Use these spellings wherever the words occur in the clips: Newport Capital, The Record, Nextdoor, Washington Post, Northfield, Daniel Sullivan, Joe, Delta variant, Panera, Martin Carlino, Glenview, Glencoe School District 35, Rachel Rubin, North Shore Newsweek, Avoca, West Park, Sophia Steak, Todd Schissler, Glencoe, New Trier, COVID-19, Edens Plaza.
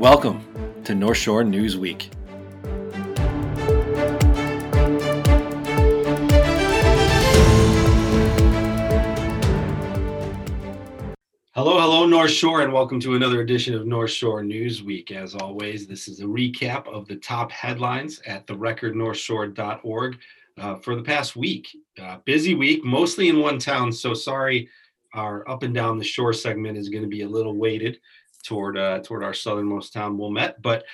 Welcome to North Shore Newsweek. Hello, North Shore, and welcome to another edition of North Shore Newsweek. As always, this is a recap of the top headlines at therecordnorthshore.org for the past week. Busy week, mostly in one town, so sorry, our up and down the shore segment is going to be a little weighted toward our southernmost town, Wilmette, but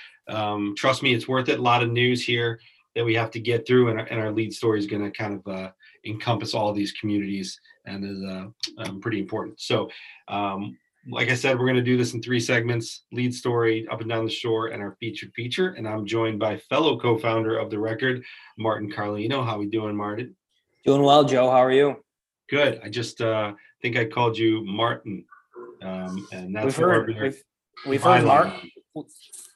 trust me, it's worth it. A lot of news here that we have to get through, and our lead story is going to kind of encompass all these communities and is pretty important. So like I said, we're going to do this in three segments: lead story, up and down the shore, and our featured feature. And I'm joined by fellow co-founder of The Record, Martin Carlino. How we doing, Martin? Doing well, Joe. How are you? Good. I just think I called you Martin. And that's we've heard Martin.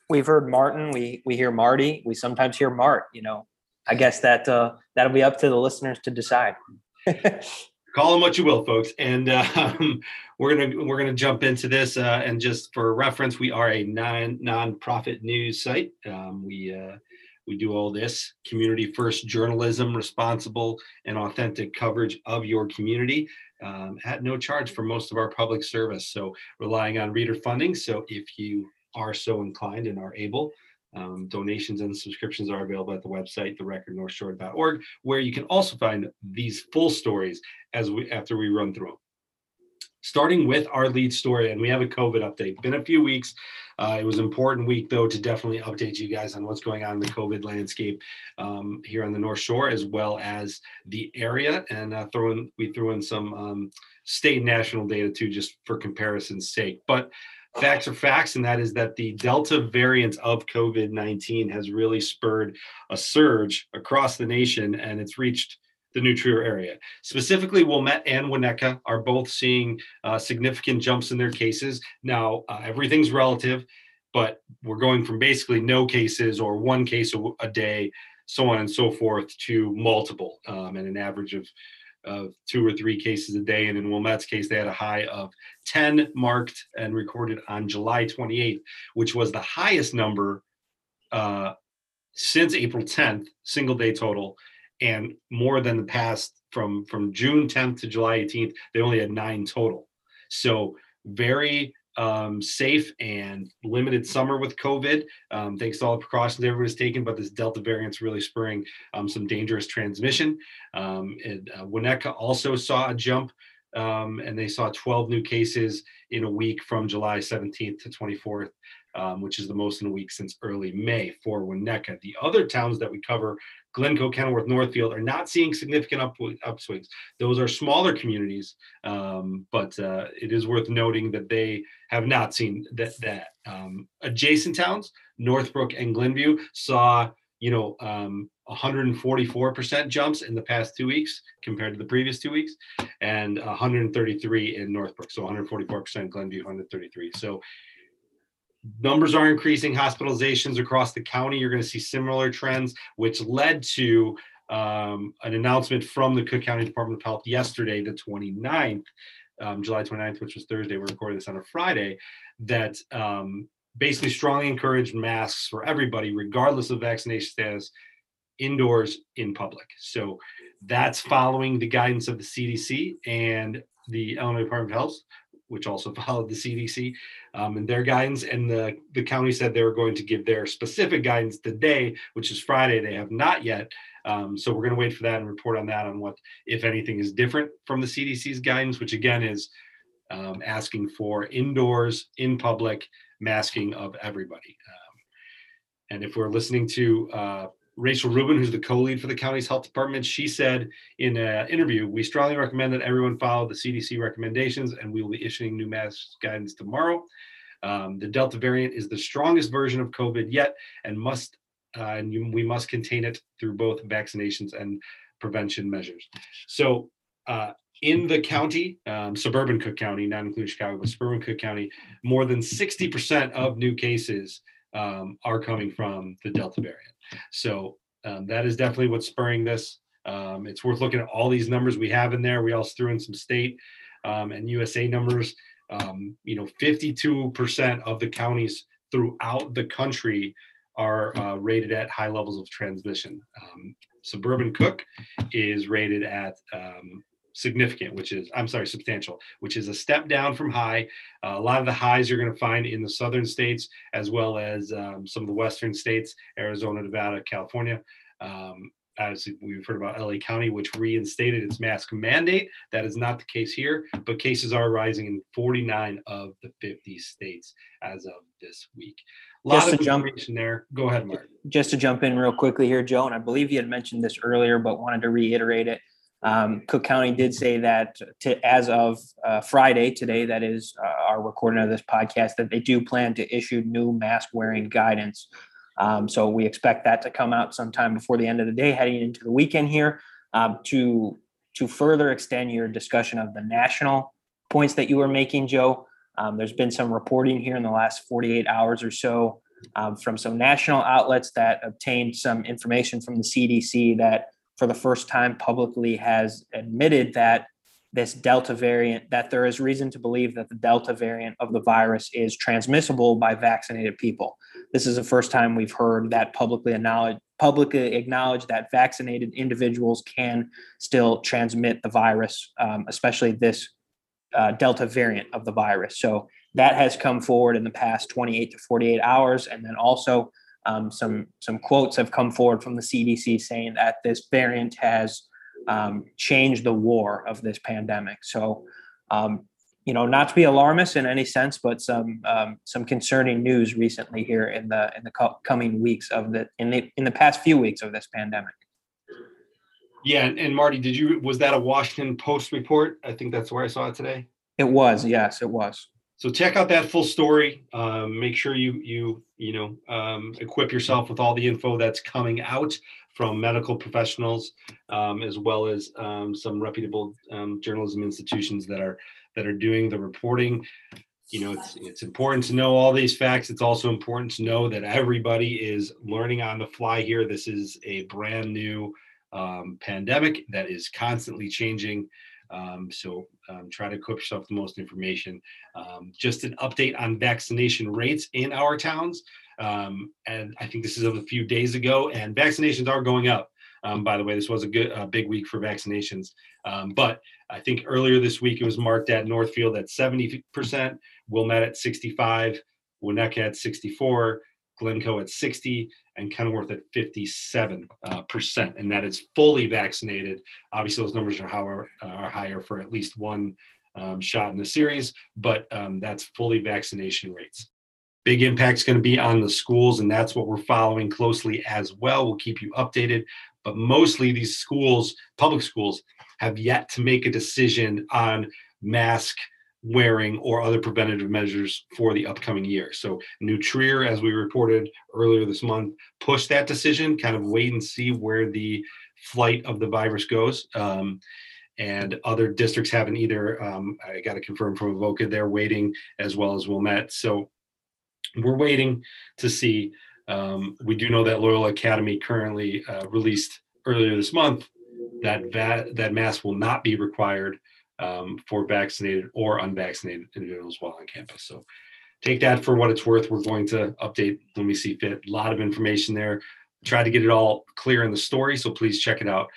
We've heard Martin. We hear Marty. We sometimes hear Mart. You know, I guess that that'll be up to the listeners to decide. Call them what you will, folks. And we're gonna jump into this. And just for reference, we are a nonprofit news site. We do all this community first journalism, responsible and authentic coverage of your community at no charge for most of our public service. So relying on reader funding. So if you are so inclined and are able, donations and subscriptions are available at the website, therecordnorthshore.org, where you can also find these full stories after we run through them. Starting with our lead story, and we have a COVID update. Been a few weeks. It was an important week, though, to definitely update you guys on what's going on in the COVID landscape here on the North Shore, as well as the area. And we threw in some state and national data, too, just for comparison's sake. But facts are facts, and that is that the Delta variant of COVID-19 has really spurred a surge across the nation, and it's reached the New Trier area. Specifically, Wilmette and Winnetka are both seeing significant jumps in their cases. Now, everything's relative, but we're going from basically no cases or one case a day, so on and so forth, to multiple, and an average of two or three cases a day. And in Wilmette's case, they had a high of 10 marked and recorded on July 28th, which was the highest number since April 10th, single day total, and more than the past from June 10th to July 18th, they only had 9 total. So very safe and limited summer with COVID, thanks to all the precautions everyone's taken, but this Delta variant's really spurring some dangerous transmission. Winnetka also saw a jump, and they saw 12 new cases in a week from July 17th to 24th, which is the most in a week since early May for Winnetka. The other towns that we cover, Glencoe, Kenilworth, Northfield, are not seeing significant upswings. Those are smaller communities, but it is worth noting that they have not seen that. Adjacent towns, Northbrook and Glenview, saw 144% jumps in the past 2 weeks compared to the previous 2 weeks, and 133 in Northbrook. So 144% Glenview, 133. So numbers are increasing. Hospitalizations across the county, you're going to see similar trends, which led to an announcement from the Cook County Department of Health yesterday, the 29th, July 29th, which was Thursday. We're recording this on a Friday, that basically strongly encouraged masks for everybody, regardless of vaccination status, indoors in public. So that's following the guidance of the CDC and the Illinois Department of Health, which also followed the CDC and their guidance. And the county said they were going to give their specific guidance today, which is Friday. They have not yet. So we're going to wait for that and report on that, on what, if anything, is different from the CDC's guidance, which again is asking for indoors, in public, masking of everybody. And if we're listening to Rachel Rubin, who's the co-lead for the county's health department, she said in an interview, "We strongly recommend that everyone follow the CDC recommendations, and we will be issuing new mask guidance tomorrow. The Delta variant is the strongest version of COVID yet, and we must contain it through both vaccinations and prevention measures." So in the county, suburban Cook County, not including Chicago, but suburban Cook County, more than 60% of new cases are coming from the Delta variant. So that is definitely what's spurring this. It's worth looking at all these numbers we have in there. We also threw in some state and USA numbers. 52% of the county's throughout the country are rated at high levels of transmission. Suburban Cook is rated at significant, which is, substantial, which is a step down from high. A lot of the highs you're going to find in the southern states, as well as some of the western states, Arizona, Nevada, California. Obviously, we've heard about LA County, which reinstated its mask mandate. That is not the case here, but cases are rising in 49 of the 50 states as of this week. Lots of information there. Go ahead, Mark. Just to jump in real quickly here, Joe, and I believe you had mentioned this earlier, but wanted to reiterate it. Cook County did say that as of Friday, today, that is our recording of this podcast, that they do plan to issue new mask wearing guidance. So we expect that to come out sometime before the end of the day, heading into the weekend here, to further extend your discussion of the national points that you were making, Joe. There's been some reporting here in the last 48 hours or so from some national outlets that obtained some information from the CDC that for the first time publicly has admitted that this Delta variant, that there is reason to believe that the Delta variant of the virus is transmissible by vaccinated people. This is the first time we've heard that publicly acknowledged that vaccinated individuals can still transmit the virus, especially this Delta variant of the virus. So that has come forward in the past 28 to 48 hours. And then also some quotes have come forward from the CDC saying that this variant has changed the war of this pandemic. So, you know, not to be alarmist in any sense, but some concerning news recently here in the past few weeks of this pandemic. Yeah, and Marty, was that a Washington Post report? I think that's where I saw it today. It was, yes, it was. So check out that full story. Make sure you equip yourself with all the info that's coming out from medical professionals, as well as some reputable journalism institutions that are doing the reporting. You know, it's important to know all these facts. It's also important to know that everybody is learning on the fly here. This is a brand new pandemic that is constantly changing. So try to equip yourself with the most information. Just an update on vaccination rates in our towns. And I think this is of a few days ago, and vaccinations are going up. By the way, this was a big week for vaccinations. But I think earlier this week, it was marked at Northfield at 70%, Wilmette at 65%, Winnetka at 64%, Glencoe at 60%, and Kenilworth at 57%, and that is fully vaccinated. Obviously, those numbers are higher for at least one shot in the series, but that's fully vaccination rates. Big impact's going to be on the schools, and that's what we're following closely as well. We'll keep you updated, but mostly these schools, public schools, have yet to make a decision on mask wearing or other preventative measures for the upcoming year. So New Trier, as we reported earlier this month, pushed that decision, kind of wait and see where the flight of the virus goes. And other districts haven't either. I got to confirm from Avoca, they're waiting, as well as Wilmette. So we're waiting to see. We do know that Loyola Academy currently released earlier this month that mask will not be required for vaccinated or unvaccinated individuals while on campus. So take that for what it's worth. We're going to update when we see fit. A lot of information there. Try to get it all clear in the story, so please check it out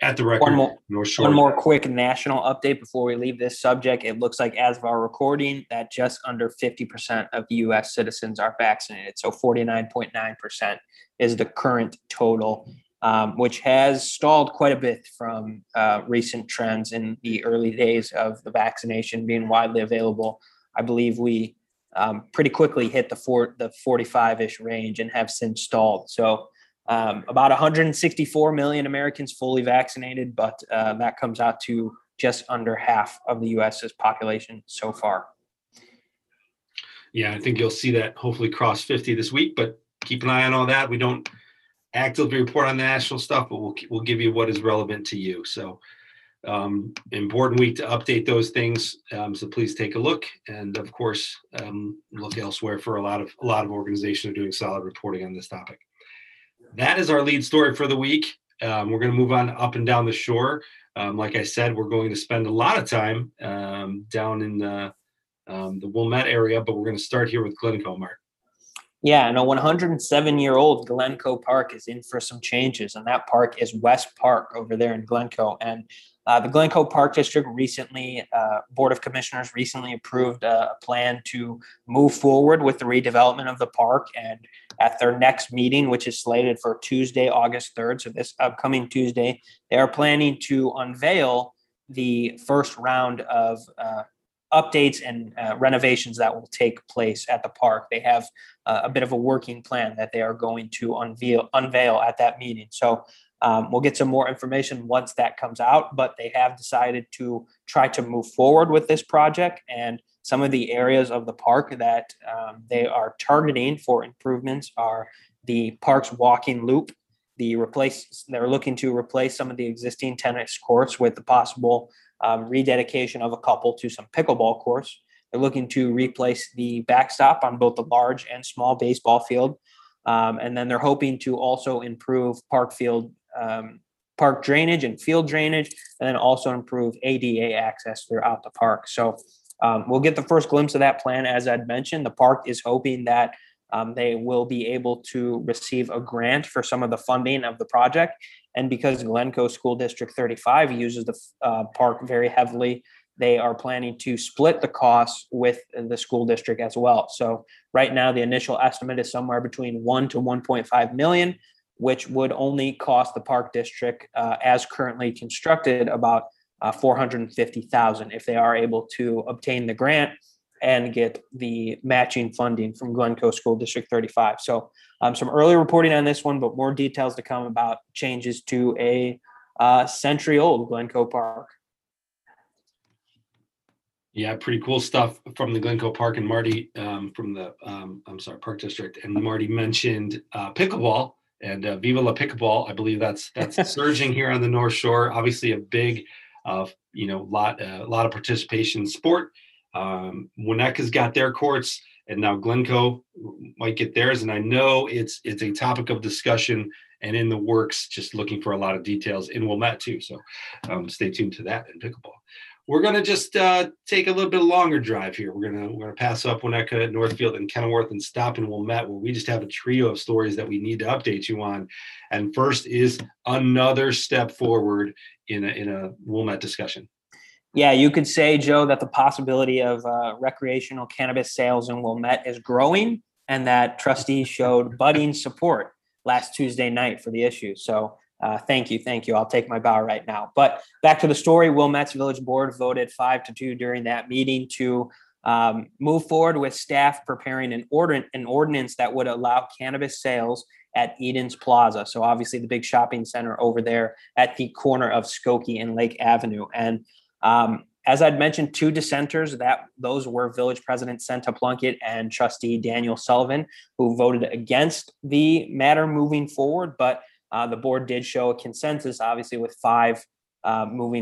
at The Record. One more quick national update before we leave this subject. It looks like as of our recording that just under 50% of U.S. citizens are vaccinated. So 49.9% is the current total. Which has stalled quite a bit from recent trends in the early days of the vaccination being widely available. I believe we pretty quickly hit the 45-ish range and have since stalled. So about 164 million Americans fully vaccinated, but that comes out to just under half of the U.S.'s population so far. Yeah, I think you'll see that hopefully cross 50 this week, but keep an eye on all that. We don't actively report on the national stuff, but we'll give you what is relevant to you. So important week to update those things. So please take a look, and of course, look elsewhere for a lot of organizations are doing solid reporting on this topic. That is our lead story for the week. We're going to move on up and down the shore. Like I said, we're going to spend a lot of time down in the Wilmette area, but we're going to start here with Glencoe, Mark. Yeah, and a 107-year-old Glencoe Park is in for some changes, and that park is West Park over there in Glencoe. And the Glencoe Park District recently, Board of Commissioners recently approved a plan to move forward with the redevelopment of the park. And at their next meeting, which is slated for Tuesday, August 3rd, so this upcoming Tuesday, they are planning to unveil the first round of updates and renovations that will take place at the park. They have a bit of a working plan that they are going to unveil at that meeting. So we'll get some more information once that comes out, but they have decided to try to move forward with this project, and some of the areas of the park that they are targeting for improvements are the park's walking loop. They're looking to replace some of the existing tennis courts with the possible rededication of a couple to some pickleball course. They're looking to replace the backstop on both the large and small baseball field. And then they're hoping to also improve park drainage and field drainage, and then also improve ADA access throughout the park. So we'll get the first glimpse of that plan. As I'd mentioned, the park is hoping that they will be able to receive a grant for some of the funding of the project. And because Glencoe School District 35 uses the park very heavily, they are planning to split the costs with the school district as well. So right now, the initial estimate is somewhere between $1 to $1.5 million, which would only cost the park district, as currently constructed, about $450,000 if they are able to obtain the grant and get the matching funding from Glencoe School District 35. So some early reporting on this one, but more details to come about changes to a century-old Glencoe Park. Yeah, pretty cool stuff from the Glencoe Park, and Marty from the Park District, and Marty mentioned pickleball and Viva La Pickleball. I believe that's surging here on the North Shore. Obviously, a big, lot of participation sport. Winnetka's got their courts, and now Glencoe might get theirs. And I know it's a topic of discussion and in the works. Just looking for a lot of details in Wilmette too. So stay tuned to that and pickleball. We're going to just take a little bit longer drive here. We're gonna pass up Winnetka, Northfield, and Kenilworth and stop in Wilmette, where we just have a trio of stories that we need to update you on. And first is another step forward in a Wilmette discussion. Yeah, you could say, Joe, that the possibility of recreational cannabis sales in Wilmette is growing, and that trustees showed budding support last Tuesday night for the issue. So thank you. I'll take my bow right now. But back to the story, Wilmette's Village Board voted 5-2 during that meeting to move forward with staff preparing an ordinance that would allow cannabis sales at Edens Plaza. So obviously the big shopping center over there at the corner of Skokie and Lake Avenue. And as I'd mentioned, two dissenters, those were Village President Santa Plunkett and Trustee Daniel Sullivan, who voted against the matter moving forward, but the board did show a consensus, obviously, with five voting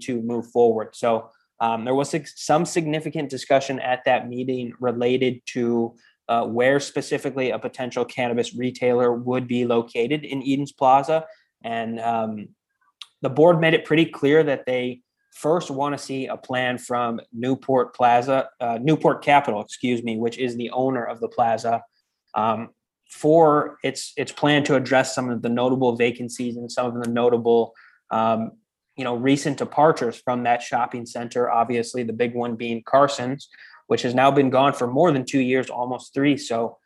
to move forward. So there was some significant discussion at that meeting related to where specifically a potential cannabis retailer would be located in Edens Plaza. And the board made it pretty clear that they first want to see a plan from Newport Capital, which is the owner of the plaza, for its plan to address some of the notable vacancies and some of the notable, recent departures from that shopping center. Obviously, the big one being Carson's, which has now been gone for more than 2 years, almost three. So,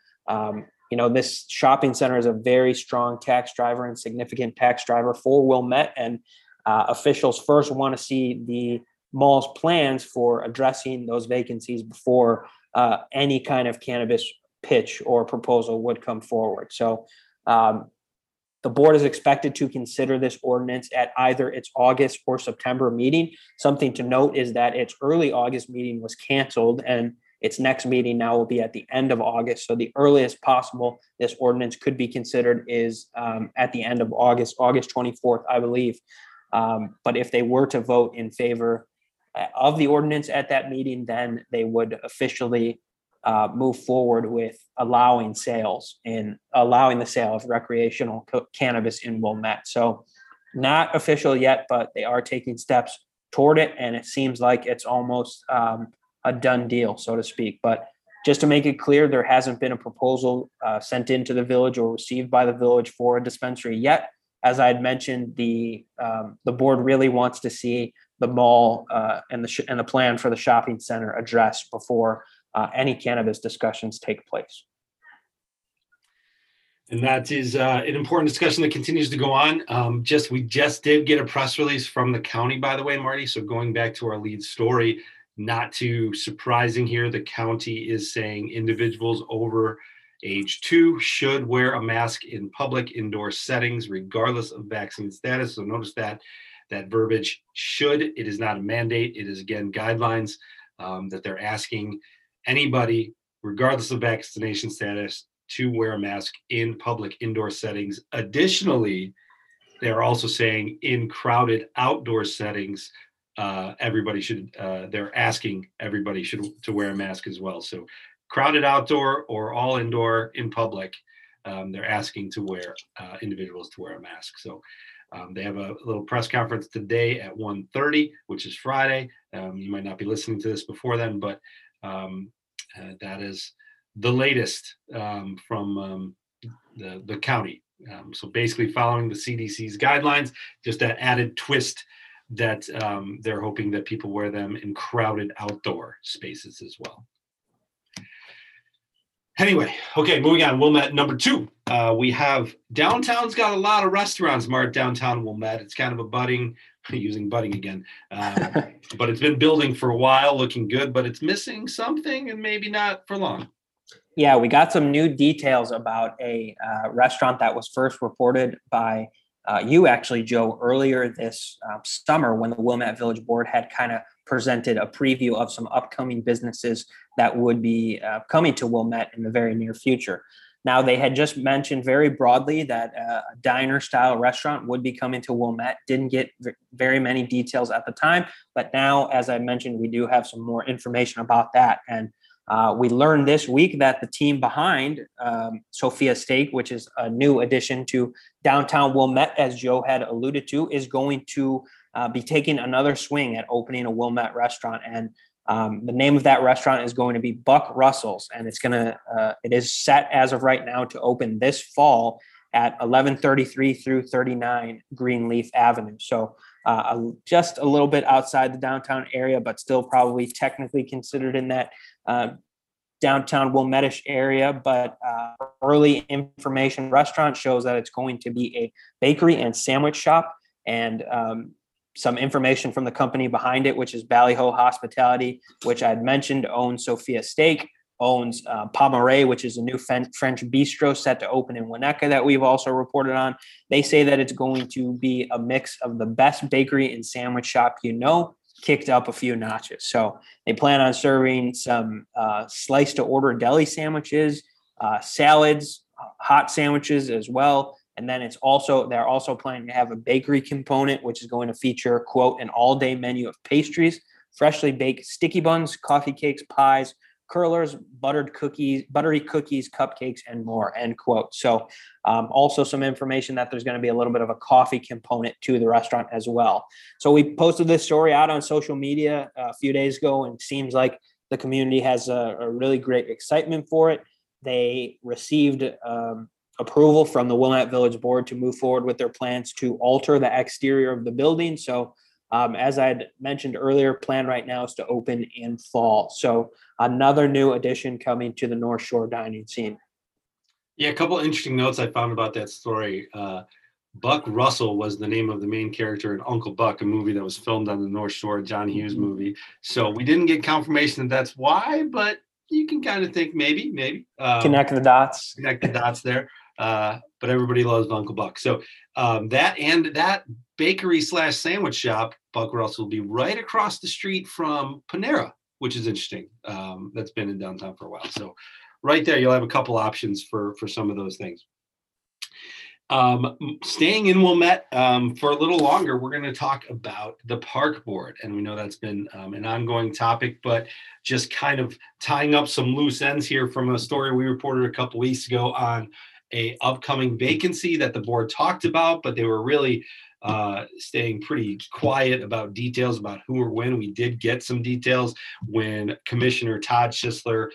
this shopping center is a very strong tax driver and significant tax driver for Wilmette, and officials first want to see the mall's plans for addressing those vacancies before any kind of cannabis pitch or proposal would come forward. So the board is expected to consider this ordinance at either its August or September meeting. Something to note is that its early August meeting was canceled, and its next meeting now will be at the end of August. So the earliest possible this ordinance could be considered is at the end of August 24th, I believe. But if they were to vote in favor of the ordinance at that meeting, then they would officially move forward with allowing the sale of recreational cannabis in Wilmette. So not official yet, but they are taking steps toward it, and it seems like it's almost a done deal, so to speak. But Just to make it clear, there hasn't been a proposal sent into the village or received by the village for a dispensary yet. As I had mentioned, the board really wants to see the mall and the plan for the shopping center addressed before any cannabis discussions take place. And that is an important discussion that continues to go on. We just did get a press release from the county, by the way, Marty. So going back to our lead story, not too surprising here, the county is saying individuals over age 2 should wear a mask in public indoor settings, regardless of vaccine status. So notice that verbiage should. It is not a mandate. It is, again, guidelines that they're asking anybody, regardless of vaccination status, to wear a mask in public indoor settings. Additionally, they're also saying in crowded outdoor settings, they're asking everybody to wear a mask as well. So crowded outdoor or all indoor in public, they're asking to wear individuals to wear a mask. So they have a little press conference today at 1:30, which is Friday. You might not be listening to this before then, but that is the latest from the county. So basically following the CDC's guidelines, just that added twist that they're hoping that people wear them in crowded outdoor spaces as well. Anyway, okay, moving on. Wilmette, number 2. We have downtown's got a lot of restaurants, Mart, downtown Wilmette. It's kind of a budding, using budding again, but it's been building for a while, looking good, but it's missing something and maybe not for long. Yeah, we got some new details about a restaurant that was first reported by you actually, Joe, earlier this summer when the Wilmette Village Board had kind of presented a preview of some upcoming businesses that would be coming to Wilmette in the very near future. Now, they had just mentioned very broadly that a diner-style restaurant would be coming to Wilmette. Didn't get very many details at the time, but now, as I mentioned, we do have some more information about that. And we learned this week that the team behind Sophia Steak, which is a new addition to downtown Wilmette, as Joe had alluded to, is going to be taking another swing at opening a Wilmette restaurant. And the name of that restaurant is going to be Buck Russell's. And it is set as of right now to open this fall at 1133 through 39 Greenleaf Avenue. So just a little bit outside the downtown area, but still probably technically considered in that downtown Wilmette-ish area. But early information restaurant shows that it's going to be a bakery and sandwich shop, and some information from the company behind it, which is Ballyhoe Hospitality, which I had mentioned owns Sophia Steak, owns Pomeray, which is a new French bistro set to open in Winnetka that we've also reported on. They say that it's going to be a mix of the best bakery and sandwich shop you know, kicked up a few notches. So they plan on serving some slice-to-order deli sandwiches, salads, hot sandwiches as well. And then they're also planning to have a bakery component, which is going to feature, quote, an all-day menu of pastries, freshly baked sticky buns, coffee cakes, pies, curlers, buttery cookies, cupcakes, and more, end quote. So also some information that there's going to be a little bit of a coffee component to the restaurant as well. So we posted this story out on social media a few days ago, and it seems like the community has a really great excitement for it. They received approval from the Wilmette Village Board to move forward with their plans to alter the exterior of the building. So as I had mentioned earlier, plan right now is to open in fall. So another new addition coming to the North Shore dining scene. Yeah, a couple of interesting notes I found about that story. Buck Russell was the name of the main character in Uncle Buck, a movie that was filmed on the North Shore, John Hughes movie. So we didn't get confirmation that that's why, but you can kind of think maybe. Connect the dots there. But everybody loves Uncle Buck. So that and that bakery/sandwich shop, Buck Russell, will be right across the street from Panera, which is interesting. That's been in downtown for a while. So right there, you'll have a couple options for some of those things. Staying in Wilmette for a little longer, we're going to talk about the park board. And we know that's been an ongoing topic, but just kind of tying up some loose ends here from a story we reported a couple weeks ago on a upcoming vacancy that the board talked about, but they were really staying pretty quiet about details about who or when. We did get some details when Commissioner Todd Schissler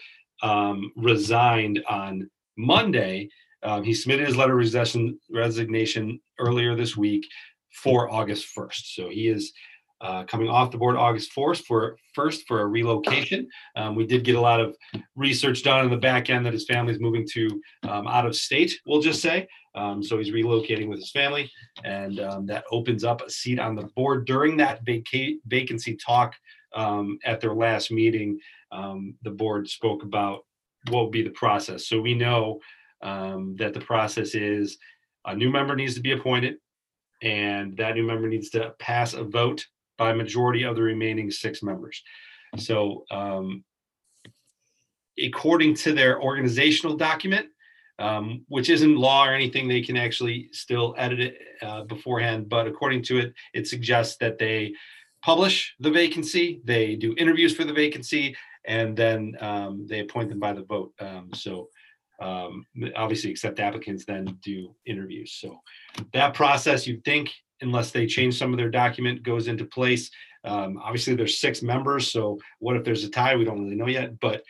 resigned on Monday. He submitted his letter of resignation earlier this week for August 1st. So he is coming off the board August 4th for a relocation. We did get a lot of research done in the back end that his family's moving to out of state, we'll just say. So he's relocating with his family, and that opens up a seat on the board. During that vacancy talk at their last meeting, the board spoke about what would be the process. So we know that the process is a new member needs to be appointed, and that new member needs to pass a vote by majority of the remaining six members. So according to their organizational document, which isn't law or anything, they can actually still edit it beforehand. But according to it, it suggests that they publish the vacancy, they do interviews for the vacancy, and then they appoint them by the vote. Obviously accept applicants, then do interviews. So that process, you'd think, unless they change some of their document, goes into place. Obviously there's six members, so what if there's a tie? We don't really know yet, but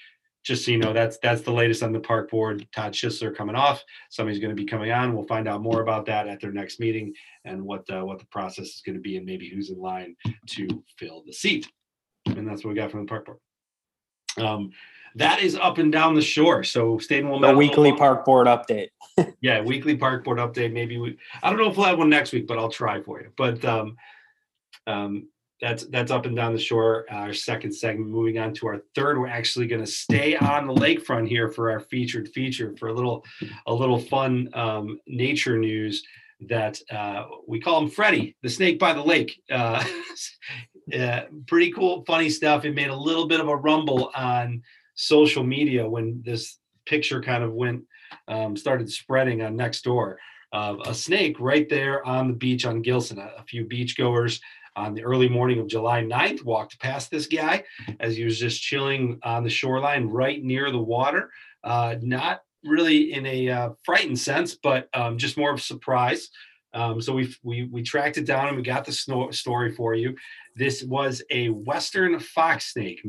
just so you know, that's the latest on the park board. Todd Schissler coming off, somebody's going to be coming on. We'll find out more about that at their next meeting and what the process is going to be and maybe who's in line to fill the seat. And that's what we got from the park board. That is up and down the shore. So stay in Wilmette. A weekly park board update. Yeah, weekly park board update. Maybe I don't know if we'll have one next week, but I'll try for you. But That's up and down the shore. Our second segment. Moving on to our third, we're actually going to stay on the lakefront here for our featured feature for a little fun nature news that we call him Freddie, the snake by the lake. Pretty cool, funny stuff. It made a little bit of a rumble on social media when this picture kind of went started spreading on Nextdoor of a snake right there on the beach on Gilson. A few beachgoers on the early morning of July 9th, walked past this guy as he was just chilling on the shoreline right near the water. Not really in a frightened sense, but just more of a surprise. So we tracked it down and we got the story for you. This was a western fox snake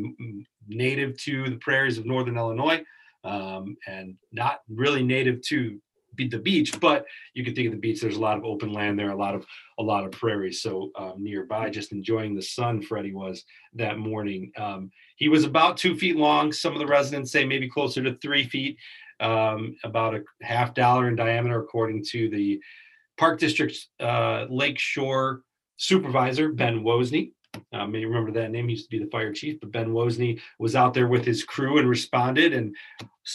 native to the prairies of northern Illinois, and not really native to the beach, but you can think of the beach. There's a lot of open land there, a lot of prairies. So nearby, just enjoying the sun, Freddie was that morning. He was about 2 feet long. Some of the residents say maybe closer to 3 feet, about a half dollar in diameter, according to the Park District's Lakeshore Supervisor, Ben Wozney. May remember that name. He used to be the fire chief, but Ben Wozney was out there with his crew and responded and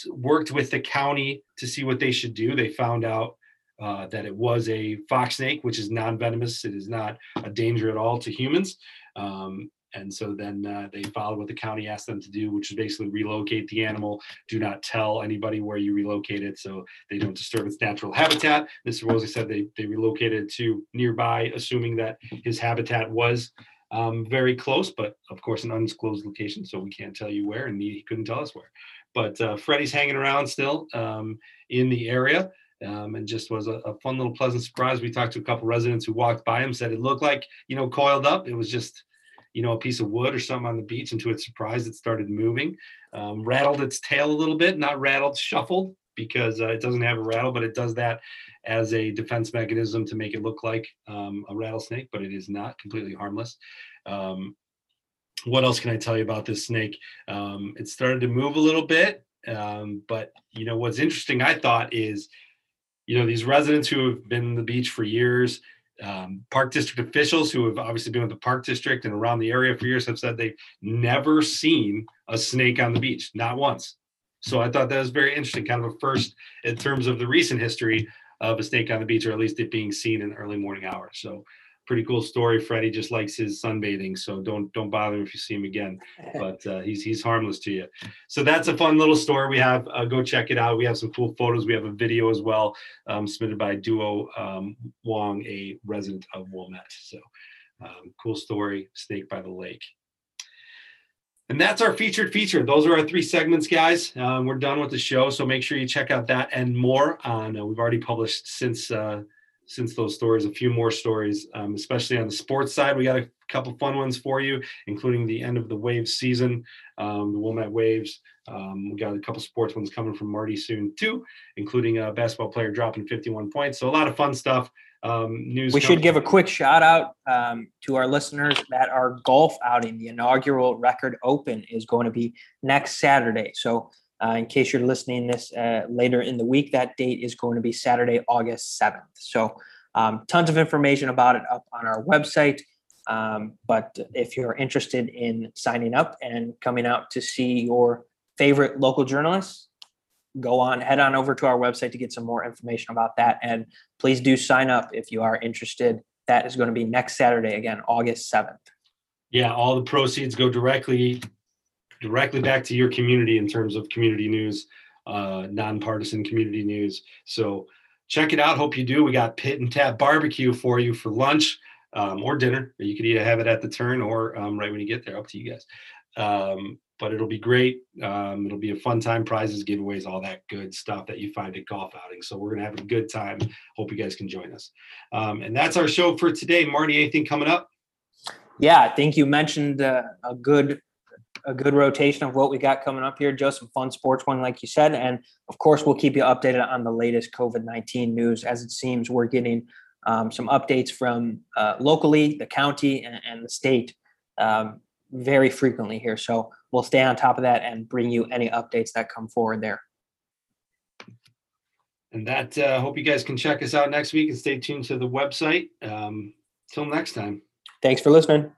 worked with the county to see what they should do. They found out that it was a fox snake, which is non-venomous. It is not a danger at all to humans. And so then they followed what the county asked them to do, which is basically relocate the animal. Do not tell anybody where you relocate it so they don't disturb its natural habitat. Mr. Wozney said they relocated to nearby, assuming that his habitat was very close, but of course an undisclosed location, so we can't tell you where, and he couldn't tell us where. But Freddie's hanging around still in the area, and just was a fun little pleasant surprise. We talked to a couple residents who walked by him, said it looked like, coiled up. It was just, a piece of wood or something on the beach, and to its surprise, it started moving, rattled its tail a little bit, not rattled, shuffled, because it doesn't have a rattle, but it does that as a defense mechanism to make it look like a rattlesnake, but it is not, completely harmless. What else can I tell you about this snake? It started to move a little bit, but what's interesting, I thought, is, these residents who have been on the beach for years, park district officials who have obviously been with the park district and around the area for years have said they've never seen a snake on the beach, not once. So I thought that was very interesting, kind of a first in terms of the recent history of a snake on the beach, or at least it being seen in early morning hours. So pretty cool story. Freddie just likes his sunbathing, so don't bother him if you see him again, but he's harmless to you. So that's a fun little story we have. Go check it out. We have some cool photos. We have a video as well, submitted by Duo Wong, a resident of Wilmette. So cool story, snake by the lake. And that's our featured feature. Those are our three segments, guys. We're done with the show, so make sure you check out that and more on. We've already published since since those stories, a few more stories, especially on the sports side. We got a couple fun ones for you, including the end of the Waves season, the Wilmette Waves. We got a couple sports ones coming from Marty soon too, including a basketball player dropping 51 points. So a lot of fun stuff. News. We should give a quick shout out to our listeners that our golf outing, the inaugural Record Open, is going to be next Saturday. So in case you're listening this later in the week, that date is going to be Saturday, August 7th. So tons of information about it up on our website. But if you're interested in signing up and coming out to see your favorite local journalists, head on over to our website to get some more information about that. And please do sign up if you are interested. That is going to be next Saturday, again, August 7th. Yeah, all the proceeds go directly back to your community in terms of community news, nonpartisan community news. So check it out. Hope you do. We got Pit and Tap Barbecue for you for lunch or dinner. You could either have it at the turn or right when you get there, up to you guys. But it'll be great. It'll be a fun time, prizes, giveaways, all that good stuff that you find at golf outings. So we're going to have a good time. Hope you guys can join us. And that's our show for today. Marty, anything coming up? Yeah, I think you mentioned a good rotation of what we got coming up here. Just some fun sports one, like you said. And of course, we'll keep you updated on the latest COVID-19 news. As it seems, we're getting some updates from locally, the county and the state very frequently here. So we'll stay on top of that and bring you any updates that come forward there. And that, hope you guys can check us out next week and stay tuned to the website. Till next time. Thanks for listening.